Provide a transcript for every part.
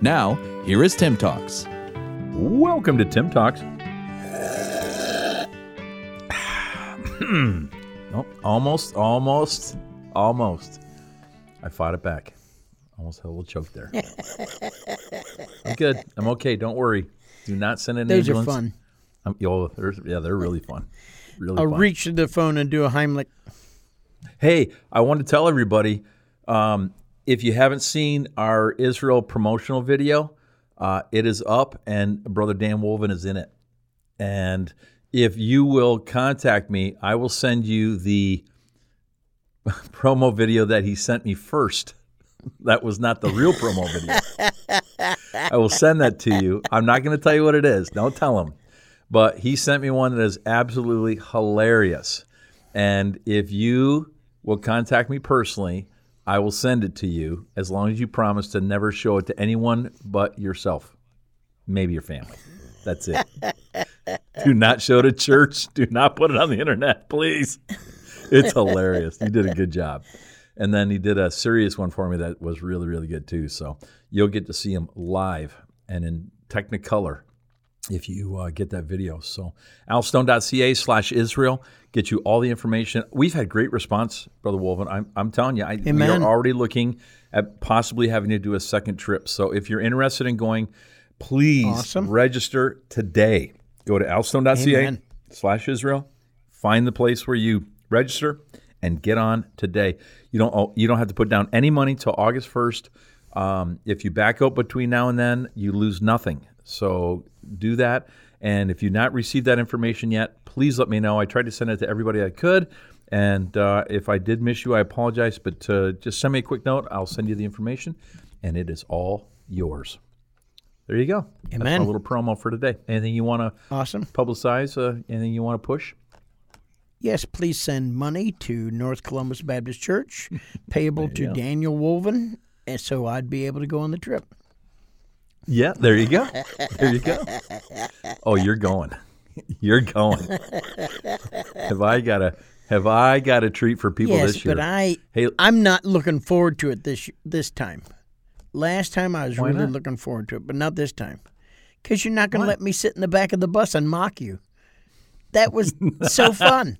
Now, here is Tim Talks. Welcome to Tim Talks. Oh, almost. I fought it back. Almost had a little choke there. I'm good. I'm okay. Don't worry. Do not send an ambulance. Those are fun. They're really fun. I'll reach to the phone and do a Heimlich. Hey, I want to tell everybody, if you haven't seen our Israel promotional video, it is up, and Brother Dan Wolven is in it. And if you will contact me, I will send you the promo video that he sent me first. That was not the real promo video. I will send that to you. I'm not going to tell you what it is. Don't tell him. But he sent me one that is absolutely hilarious. And if you will contact me personally, I will send it to you as long as you promise to never show it to anyone but yourself, maybe your family. That's it. Do not show to church. Do not put it on the internet, please. It's hilarious. You did a good job. And then he did a serious one for me that was really, really good too. So you'll get to see him live and in Technicolor if you get that video. So alstone.ca/Israel. Get you all the information. We've had great response, Brother Wolven. I'm telling you, we are already looking at possibly having to do a second trip. So if you're interested in going, please register today. Go to alstone.ca/Israel, find the place where you register, and get on today. You don't have to put down any money till August 1st. If you back out between now and then, you lose nothing. So do that. And if you've not received that information yet, please let me know. I tried to send it to everybody I could. And if I did miss you, I apologize. But just send me a quick note. I'll send you the information. And it is all yours. There you go. Amen. That's my little promo for today. Anything you want to publicize? Anything you want to push? Yes, please send money to North Columbus Baptist Church, payable to Daniel Wolven, and so I'd be able to go on the trip. Yeah, there you go. There you go. Oh, you're going. You're going. Have I got a treat for people this year? Yes, but I'm not looking forward to it this time. Last time I was really looking forward to it, but not this time. Because you're not going to let me sit in the back of the bus and mock you. That was so fun.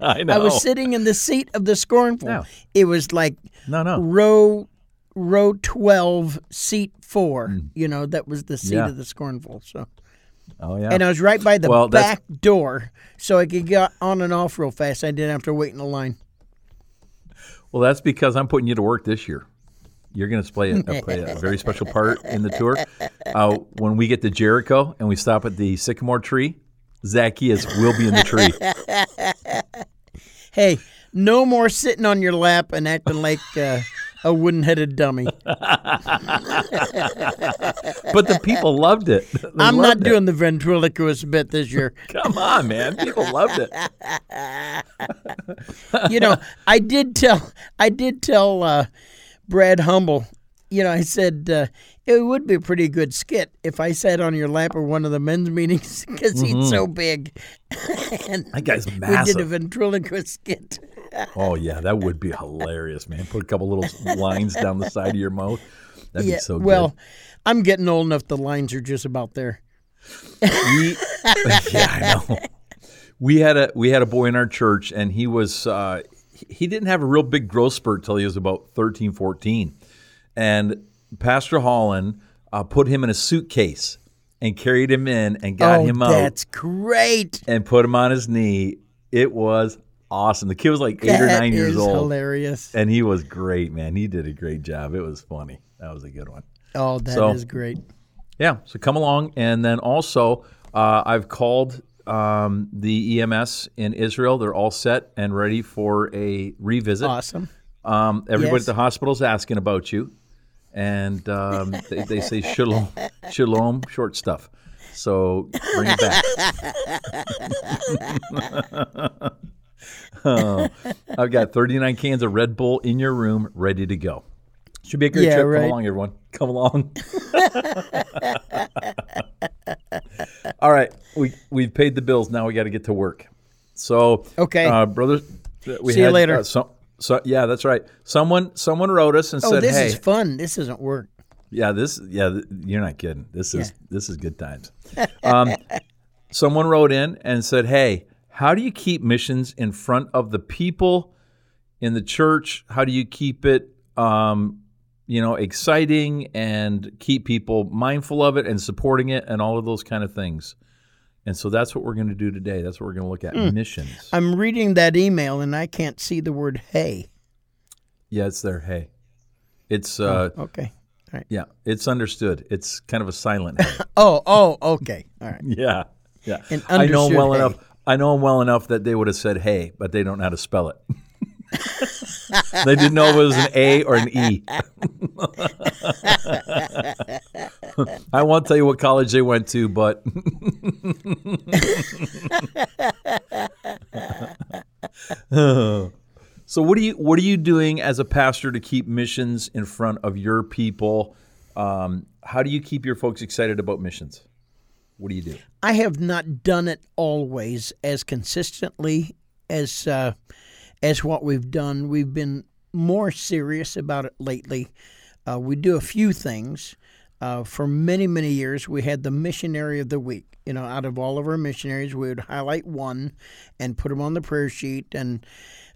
I know. I was sitting in the seat of the scornful. No. It was like row 12, seat 4. Mm. You know, that was the seat of the scornful. So. Oh, yeah. And I was right by the back door, so I could get on and off real fast. I didn't have to wait in the line. Well, that's because I'm putting you to work this year. You're going to play a very special part in the tour. When we get to Jericho and we stop at the sycamore tree, Zacchaeus will be in the tree. Hey, no more sitting on your lap and acting like a wooden-headed dummy. But the people loved it. I'm not doing the ventriloquist bit this year. Come on, man. People loved it. You know, I did tell Brad Humble, I said, it would be a pretty good skit if I sat on your lap at one of the men's meetings because he's so big. And that guy's massive. We did a ventriloquist skit. Oh, yeah, that would be hilarious, man. Put a couple little lines down the side of your mouth. That'd be so good. Well, I'm getting old enough the lines are just about there. Yeah, I know. We had a boy in our church, and he was – he didn't have a real big growth spurt until he was about 13, 14. And Pastor Holland put him in a suitcase and carried him in and got him out. That's great. And put him on his knee. It was awesome. The kid was like 8 or 9 years old. That is hilarious. And he was great, man. He did a great job. It was funny. That was a good one. Oh, that is great. Yeah. So come along. And then also I've called the EMS in Israel. They're all set and ready for a revisit. Awesome. Everybody at the hospital's asking about you. and they say shalom, shalom, short stuff. So bring it back. Oh, I've got 39 cans of Red Bull in your room, ready to go. Should be a great trip. Right. Come along, everyone. Come along. All right, we've paid the bills. Now we got to get to work. So, okay, brothers, we see you later. Yeah, that's right. Someone wrote us and said, "Hey, this is fun. This isn't work." Yeah, you're not kidding. This is good times. Someone wrote in and said, "Hey, how do you keep missions in front of the people in the church? How do you keep it?" Exciting and keep people mindful of it and supporting it and all of those kind of things. And so that's what we're going to do today. That's what we're going to look at, missions. I'm reading that email and I can't see the word hey. Yeah, it's there, hey. It's okay. All right. Yeah, it's understood. It's kind of a silent hey. Okay. All right. Yeah. And I know him well enough. I know him well enough that they would have said hey, but they don't know how to spell it. They didn't know if it was an A or an E. I won't tell you what college they went to, but so what are you doing as a pastor to keep missions in front of your people? How do you keep your folks excited about missions? What do you do? I have not done it always as consistently as what we've done. We've been more serious about it lately. We do a few things. For many, many years, we had the missionary of the week. Out of all of our missionaries, we would highlight one and put them on the prayer sheet. And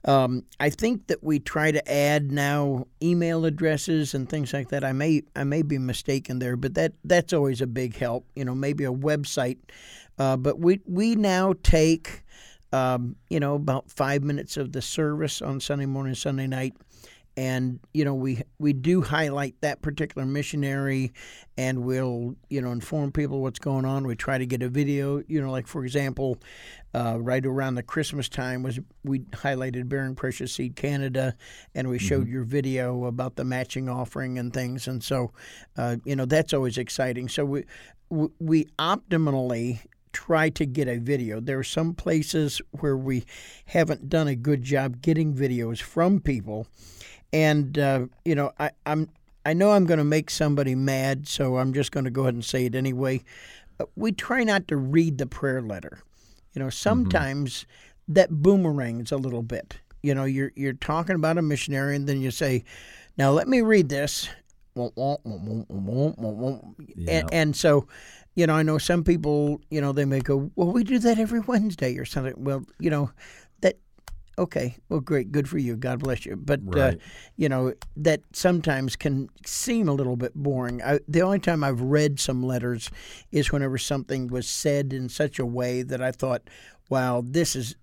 I think that we try to add now email addresses and things like that. I may be mistaken there, but that's always a big help. Maybe a website. But we now take about 5 minutes of the service on Sunday morning, Sunday night. And, we do highlight that particular missionary and we'll, inform people what's going on. We try to get a video, for example, right around the Christmas time we highlighted Bearing Precious Seed Canada and we showed your video about the matching offering and things. And so, that's always exciting. So we optimally try to get a video. There are some places where we haven't done a good job getting videos from people. And, I know I'm going to make somebody mad, so I'm just going to go ahead and say it anyway. We try not to read the prayer letter. Sometimes that boomerangs a little bit. You're talking about a missionary, and then you say, now let me read this. Yeah. And so, I know some people, they may go, well, we do that every Wednesday or something. Well, okay, well, great, good for you, God bless you. But, right. That sometimes can seem a little bit boring. The only time I've read some letters is whenever something was said in such a way that I thought, wow, this is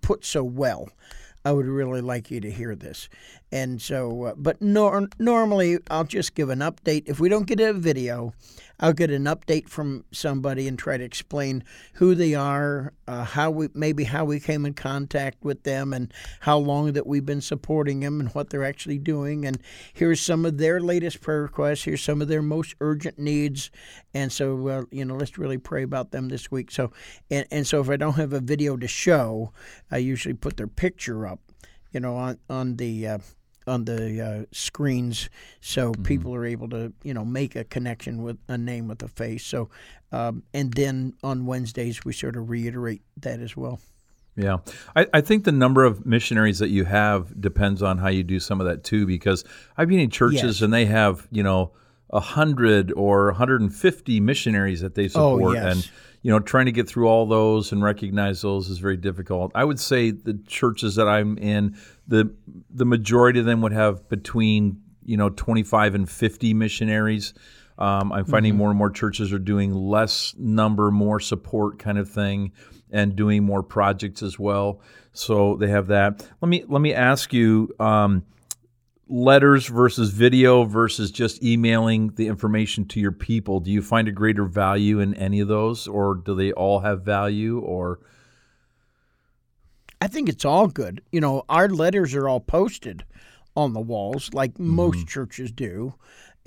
put so well. I would really like you to hear this. And so, but normally I'll just give an update. If we don't get a video, I'll get an update from somebody and try to explain who they are, how we came in contact with them and how long that we've been supporting them and what they're actually doing. And here's some of their latest prayer requests. Here's some of their most urgent needs. And so, let's really pray about them this week. So, and so if I don't have a video to show, I usually put their picture up. On the screens, so people are able to make a connection with a name with a face. So, and then on Wednesdays we sort of reiterate that as well. Yeah, I think the number of missionaries that you have depends on how you do some of that too. Because I've been in churches and they have 100 or 150 missionaries that they support, and trying to get through all those and recognize those is very difficult. I would say the churches that I'm in, the majority of them would have between 25 and 50 missionaries. I'm finding more and more churches are doing less number, more support kind of thing, and doing more projects as well. So they have that. Let me ask you. Letters versus video versus just emailing the information to your people. Do you find a greater value in any of those, or do they all have value? Or I think it's all good. Our letters are all posted on the walls like most churches do.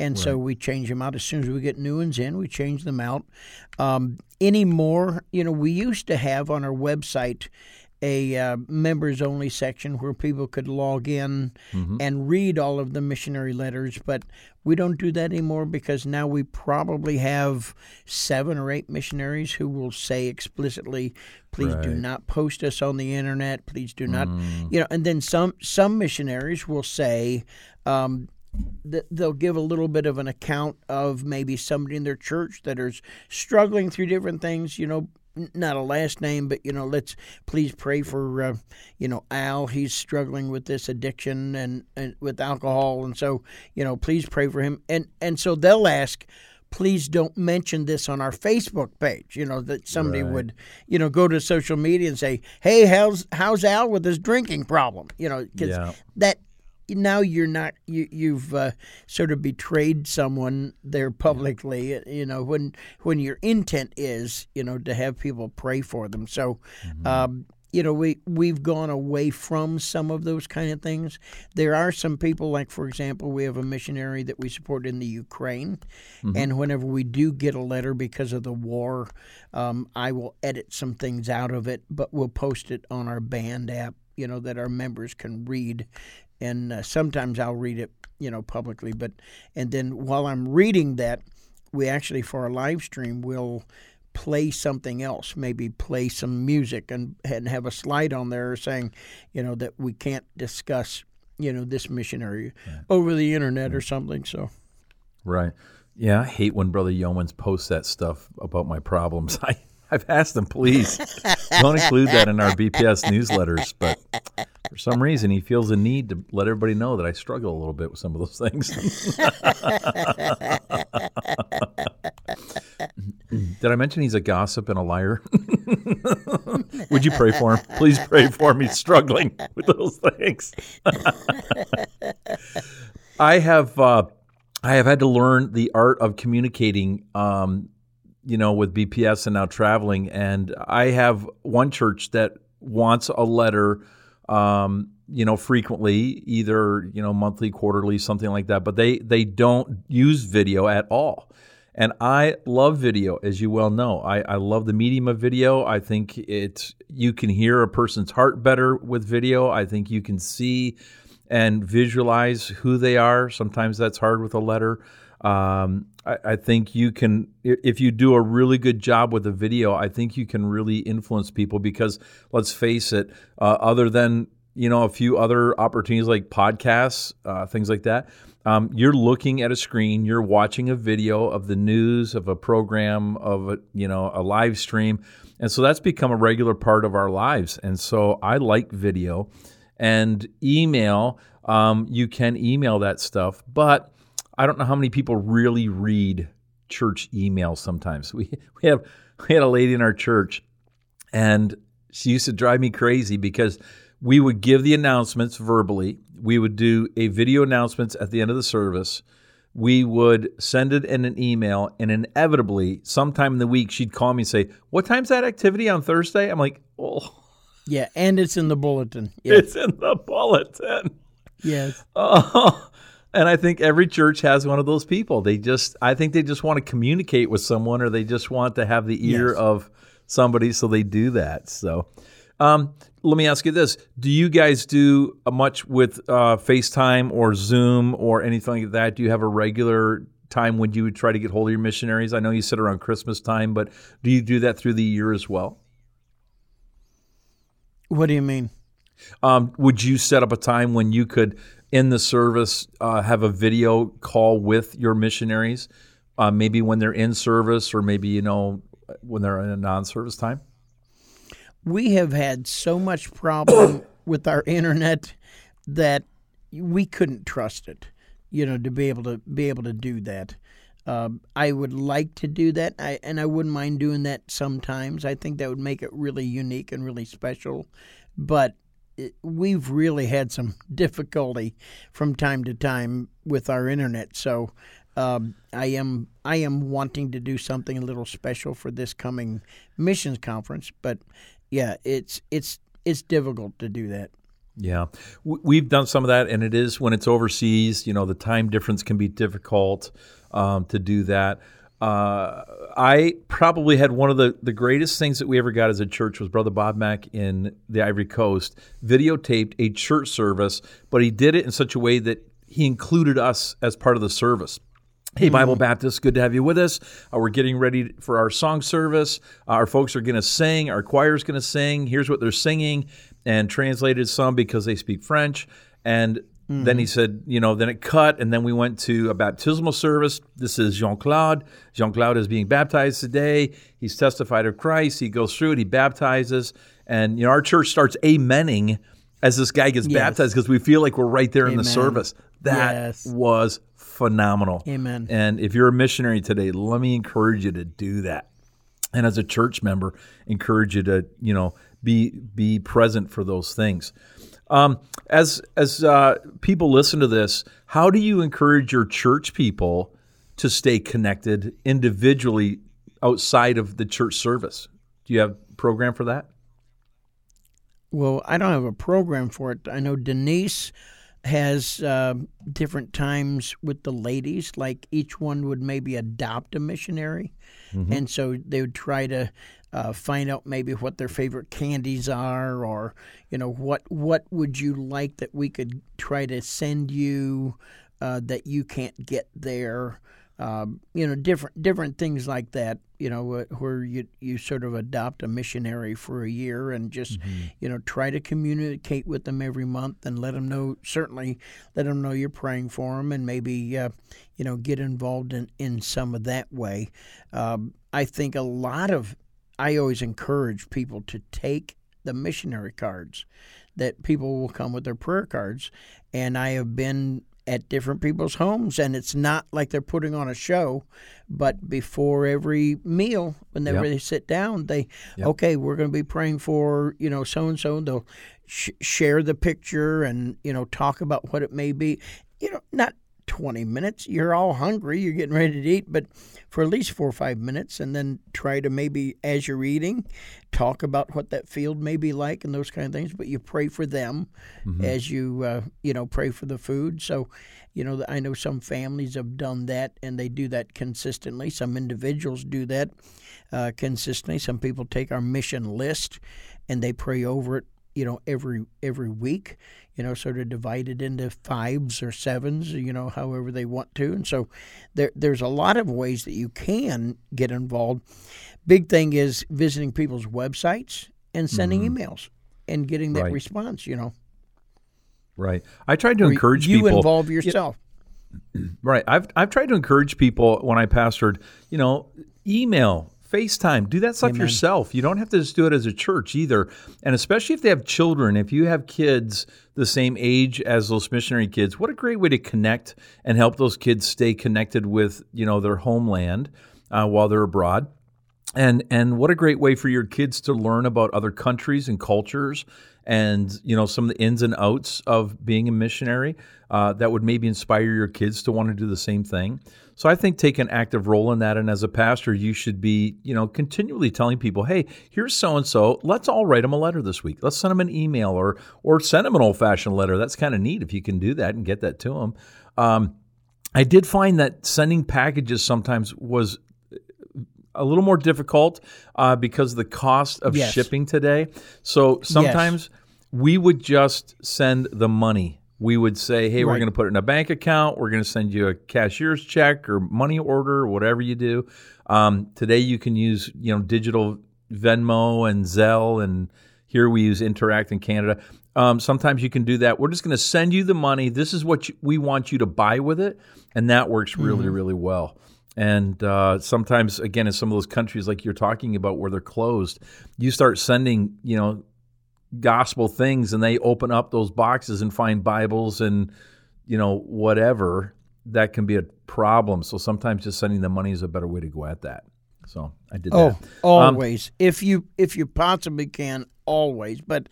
And so we change them out. As soon as we get new ones in, we change them out. Anymore, you know, we used to have on our website a members-only section where people could log in and read all of the missionary letters, but we don't do that anymore because now we probably have 7 or 8 missionaries who will say explicitly, please do not post us on the internet, please do not, you know, and then some missionaries will say, they'll give a little bit of an account of maybe somebody in their church that is struggling through different things, you know, not a last name, but, you know, let's please pray for, you know, Al. He's struggling with this addiction and with alcohol. And so, you know, please pray for him. And so they'll ask, please don't mention this on our Facebook page, you know, that somebody would, you know, go to social media and say, hey, how's Al with his drinking problem? You know, because that. Now you're not you've sort of betrayed someone there publicly, you know, when your intent is, you know, to have people pray for them. So you know, we've gone away from some of those kind of things. There are some people, like, for example, we have a missionary that we support in the Ukraine, and whenever we do get a letter because of the war, I will edit some things out of it, but we'll post it on our band app, you know, that our members can read. And sometimes I'll read it, you know, publicly. But and then while I'm reading that, we actually for our live stream will play something else, maybe play some music and have a slide on there saying, you know, that we can't discuss, you know, this missionary over the internet or something. So, yeah, I hate when Brother Yeomans posts that stuff about my problems. I've asked him, please, don't include that in our BPS newsletters, but for some reason he feels a need to let everybody know that I struggle a little bit with some of those things. Did I mention he's a gossip and a liar? Would you pray for him? Please pray for him. He's struggling with those things. I have had to learn the art of communicating you know, with BPS and now traveling. And I have one church that wants a letter, you know, frequently, either, you know, monthly, quarterly, something like that. But they don't use video at all. And I love video, as you well know. I love the medium of video. I think you can hear a person's heart better with video. I think you can see and visualize who they are. Sometimes that's hard with a letter. I think you can, if you do a really good job with the video, I think you can really influence people because, let's face it, other than, you know, a few other opportunities like podcasts, things like that, you're looking at a screen, you're watching a video of the news, of a program, of a live stream. And so that's become a regular part of our lives. And so I like video and email. You can email that stuff, but I don't know how many people really read church emails sometimes. We had a lady in our church, and she used to drive me crazy because we would give the announcements verbally. We would do a video announcements at the end of the service. We would send it in an email, and inevitably, sometime in the week, she'd call me and say, "What time's that activity on Thursday?" I'm like, "Oh, yeah, and it's in the bulletin. Yes. It's in the bulletin." Yes. Oh. And I think every church has one of those people. I think they just want to communicate with someone, or they just want to have the ear of somebody, so they do that. So let me ask you this. Do you guys do much with FaceTime or Zoom or anything like that? Do you have a regular time when you would try to get hold of your missionaries? I know you said around Christmas time, but do you do that through the year as well? What do you mean? Would you set up a time when you could – in the service, have a video call with your missionaries, maybe when they're in service or maybe, you know, when they're in a non-service time? We have had so much problem with our internet that we couldn't trust it, you know, to be able to do that. I would like to do that, and I wouldn't mind doing that sometimes. I think that would make it really unique and really special, but we've really had some difficulty from time to time with our internet. So I am wanting to do something a little special for this coming missions conference. But yeah, it's difficult to do that. Yeah, we've done some of that, and it is when it's overseas, you know, the time difference can be difficult to do that. I probably had one of the greatest things that we ever got as a church was Brother Bob Mack in the Ivory Coast videotaped a church service, but he did it in such a way that he included us as part of the service. Hey, Bible Baptist, good to have you with us. We're getting ready for our song service. Our folks are going to sing. Our choir's going to sing. Here's what they're singing, and translated some because they speak French. And then he said, you know, then it cut, and then we went to a baptismal service. This is Jean-Claude. Jean-Claude is being baptized today. He's testified of Christ. He goes through it. He baptizes. And, you know, our church starts amening as this guy gets baptized because we feel like we're right there in the service. That was phenomenal. Amen. And if you're a missionary today, let me encourage you to do that. And as a church member, encourage you to, you know, be present for those things. As people listen to this, how do you encourage your church people to stay connected individually outside of the church service? Do you have a program for that? Well, I don't have a program for it. I know Denise has different times with the ladies, like each one would maybe adopt a missionary. Mm-hmm. And so they would try to find out maybe what their favorite candies are, or, you know, what would you like that we could try to send you that you can't get there. You know, different things like that, you know, where you sort of adopt a missionary for a year and just, you know, try to communicate with them every month and let them know, certainly let them know you're praying for them, and maybe, you know, get involved in some of that way. I think I always encourage people to take the missionary cards, that people will come with their prayer cards, and I have been at different people's homes, and it's not like they're putting on a show, but before every meal, when they really sit down, they, okay, we're going to be praying for, you know, so-and-so, and they'll share the picture and, you know, talk about what it may be. You know, not 20 minutes. You're all hungry. You're getting ready to eat, but for at least 4 or 5 minutes, and then try to maybe, as you're eating, talk about what that field may be like and those kind of things. But you pray for them as you, you know, pray for the food. So, you know, I know some families have done that, and they do that consistently. Some individuals do that consistently. Some people take our mission list, and they pray over it, you know, every week, you know, sort of divided into 5s or 7s, you know, however they want to. And so there's a lot of ways that you can get involved. Big thing is visiting people's websites and sending emails and getting that response, you know. Right. I tried to encourage people. You involve yourself. Right. I've tried to encourage people when I pastored, you know, email, FaceTime, do that stuff yourself. You don't have to just do it as a church either. And especially if they have children, if you have kids the same age as those missionary kids, what a great way to connect and help those kids stay connected with, you know, their homeland while they're abroad. And what a great way for your kids to learn about other countries and cultures and, you know, some of the ins and outs of being a missionary that would maybe inspire your kids to want to do the same thing. So I think take an active role in that. And as a pastor, you should be, you know, continually telling people, hey, here's so-and-so. Let's all write them a letter this week. Let's send them an email or send them an old-fashioned letter. That's kind of neat if you can do that and get that to them. I did find that sending packages sometimes was a little more difficult because of the cost of shipping today. So sometimes we would just send the money. We would say, hey, we're going to put it in a bank account. We're going to send you a cashier's check or money order or whatever you do. Today you can use, you know, digital Venmo and Zelle, and here we use Interact in Canada. Sometimes you can do that. We're just going to send you the money. This is what we want you to buy with it, and that works really, really well. And sometimes, again, in some of those countries like you're talking about where they're closed, you start sending, you know, gospel things, and they open up those boxes and find Bibles and, you know, whatever. That can be a problem. So sometimes just sending the money is a better way to go at that. So I did that. Oh, always. If you possibly can, always. But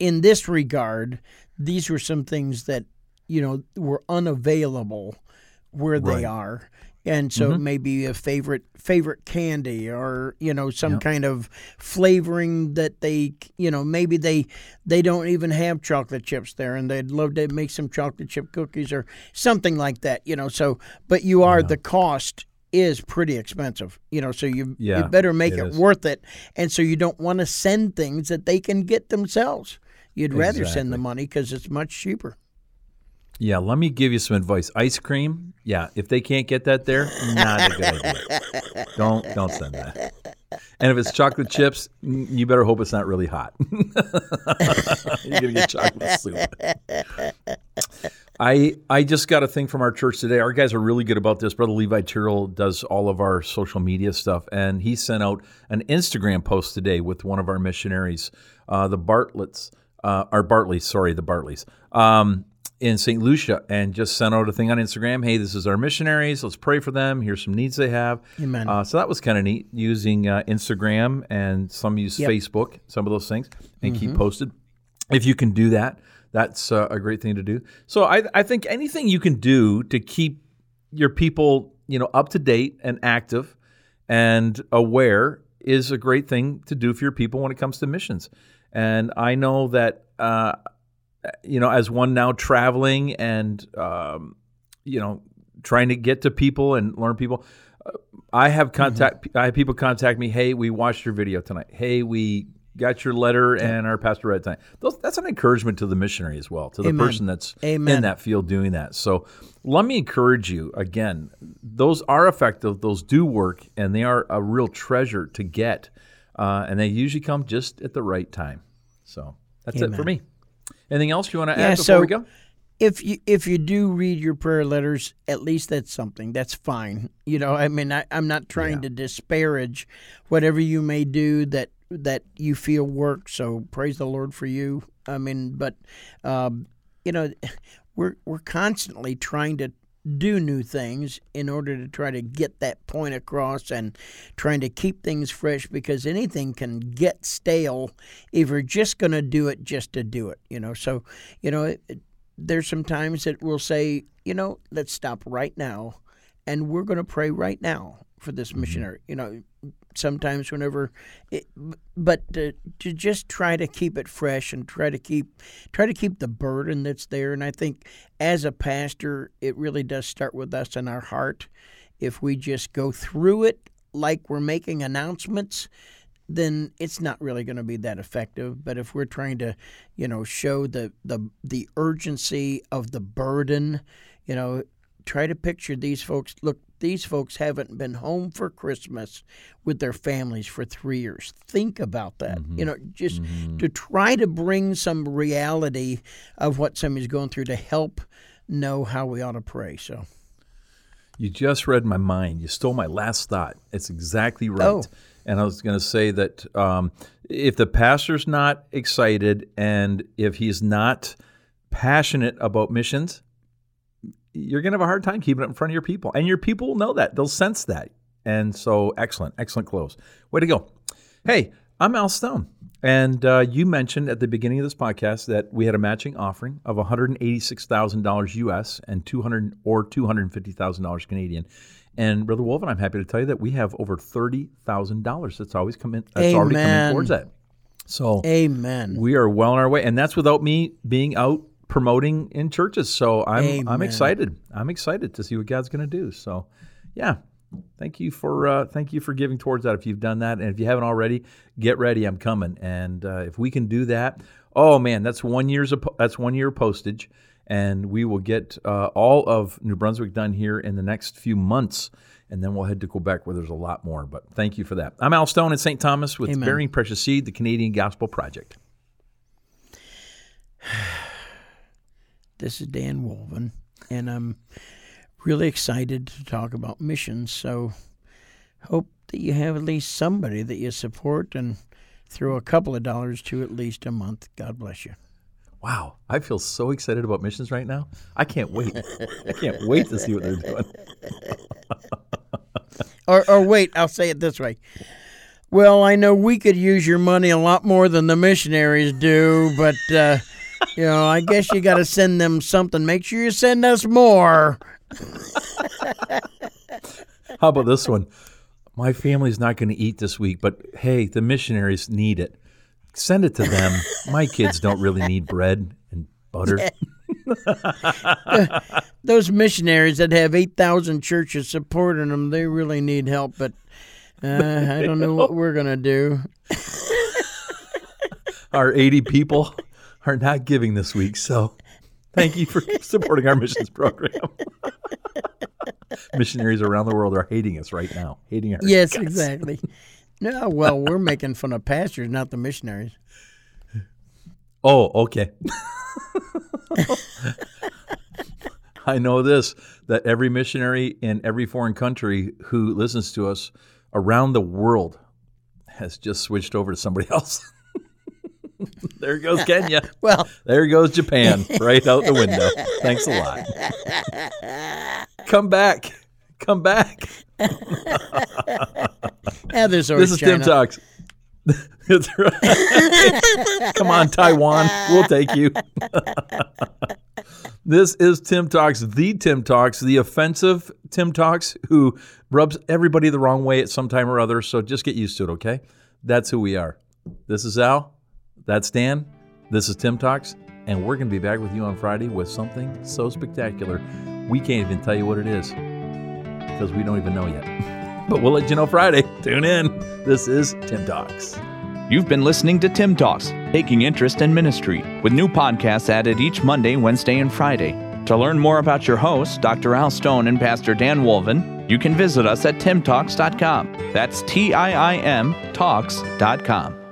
in this regard, these were some things that, you know, were unavailable where they are. And so maybe a favorite candy or, you know, some kind of flavoring that they, you know, maybe they don't even have chocolate chips there and they'd love to make some chocolate chip cookies or something like that, you know. So, but you are, the cost is pretty expensive, you know, so you better make it worth it. And so you don't want to send things that they can get themselves. You'd rather send the money because it's much cheaper. Yeah, let me give you some advice. Ice cream, if they can't get that there, not a good idea. Don't send that. And if it's chocolate chips, you better hope it's not really hot. You're going to get chocolate soup. I just got a thing from our church today. Our guys are really good about this. Brother Levi Tyrrell does all of our social media stuff, and he sent out an Instagram post today with one of our missionaries, the Bartleys. In St. Lucia, and just sent out a thing on Instagram. Hey, this is our missionaries. Let's pray for them. Here's some needs they have. Amen. So that was kind of neat, using Instagram, and some use Facebook, some of those things, and keep posted. If you can do that, that's a great thing to do. So I think anything you can do to keep your people, you know, up to date and active and aware is a great thing to do for your people when it comes to missions. And I know that you know, as one now traveling and, you know, trying to get to people and learn people, I have people contact me, hey, we watched your video tonight. Hey, we got your letter and our pastor read tonight. That's an encouragement to the missionary as well, to the person that's in that field doing that. So let me encourage you, again, those are effective, those do work, and they are a real treasure to get, and they usually come just at the right time. So that's it for me. Anything else you want to add before we go? If you do read your prayer letters, at least that's something. That's fine. You know, I mean, I'm not trying to disparage whatever you may do that you feel works. So praise the Lord for you. I mean, but you know, we're constantly trying to do new things in order to try to get that point across and trying to keep things fresh, because anything can get stale if you're just going to do it just to do it, you know. So, you know, there's some times that we'll say, you know, let's stop right now and we're going to pray right now for this missionary, you know, sometimes whenever, but to just try to keep it fresh and try to keep the burden that's there. And I think as a pastor, it really does start with us in our heart. If we just go through it like we're making announcements, then it's not really going to be that effective. But if we're trying to, you know, show the urgency of the burden, you know, try to picture these folks. Look, these folks haven't been home for Christmas with their families for 3 years. Think about that. You know, just to try to bring some reality of what somebody's going through to help know how we ought to pray. So, you just read my mind. You stole my last thought. It's exactly right. Oh. And I was going to say that if the pastor's not excited and if he's not passionate about missions, you're going to have a hard time keeping it in front of your people. And your people will know that. They'll sense that. And so, excellent close. Way to go. Hey, I'm Al Stone. And you mentioned at the beginning of this podcast that we had a matching offering of $186,000 U.S. and $250,000 Canadian. And Brother Wolf, and I'm happy to tell you that we have over $30,000 already come in towards that. So we are well on our way. And that's without me being out promoting in churches. So I'm excited. I'm excited to see what God's going to do. So thank you for giving towards that. If you've done that, and if you haven't already, get ready. I'm coming. And if we can do that, oh man, that's 1 year postage, and we will get all of New Brunswick done here in the next few months. And then we'll head to Quebec where there's a lot more, but thank you for that. I'm Al Stone in St. Thomas with Bearing Precious Seed, the Canadian Gospel Project. This is Dan Wolven, and I'm really excited to talk about missions. So hope that you have at least somebody that you support and throw a couple of dollars to at least a month. God bless you. Wow. I feel so excited about missions right now. I can't wait. I can't wait to see what they're doing. or wait, I'll say it this way. Well, I know we could use your money a lot more than the missionaries do, but... You know, I guess you got to send them something. Make sure you send us more How about this one? My family's not going to eat this week, but hey, the missionaries need it. Send it to them. My kids don't really need bread and butter. Yeah. Those missionaries that have 8,000 churches supporting them, they really need help, but I don't know what we're going to do. Our 80 people are not giving this week, so thank you for supporting our missions program. Missionaries around the world are hating us right now. Hating our Yes, guts. Exactly. No, well, we're making fun of pastors, not the missionaries. Oh, okay. I know this, that every missionary in every foreign country who listens to us around the world has just switched over to somebody else. There goes Kenya. Well, there goes Japan, right out the window. Thanks a lot. Come back. Come back. This is Tim Talks. That's right. Come on, Taiwan. We'll take you. This is Tim Talks, the offensive Tim Talks who rubs everybody the wrong way at some time or other, so just get used to it, okay? That's who we are. This is Al. That's Dan. This is Tim Talks, and we're going to be back with you on Friday with something so spectacular, we can't even tell you what it is because we don't even know yet. But we'll let you know Friday. Tune in. This is Tim Talks. You've been listening to Tim Talks, Taking Interest in Ministry, with new podcasts added each Monday, Wednesday, and Friday. To learn more about your hosts, Dr. Al Stone and Pastor Dan Wolven, you can visit us at timtalks.com. That's TIIM Talks.com.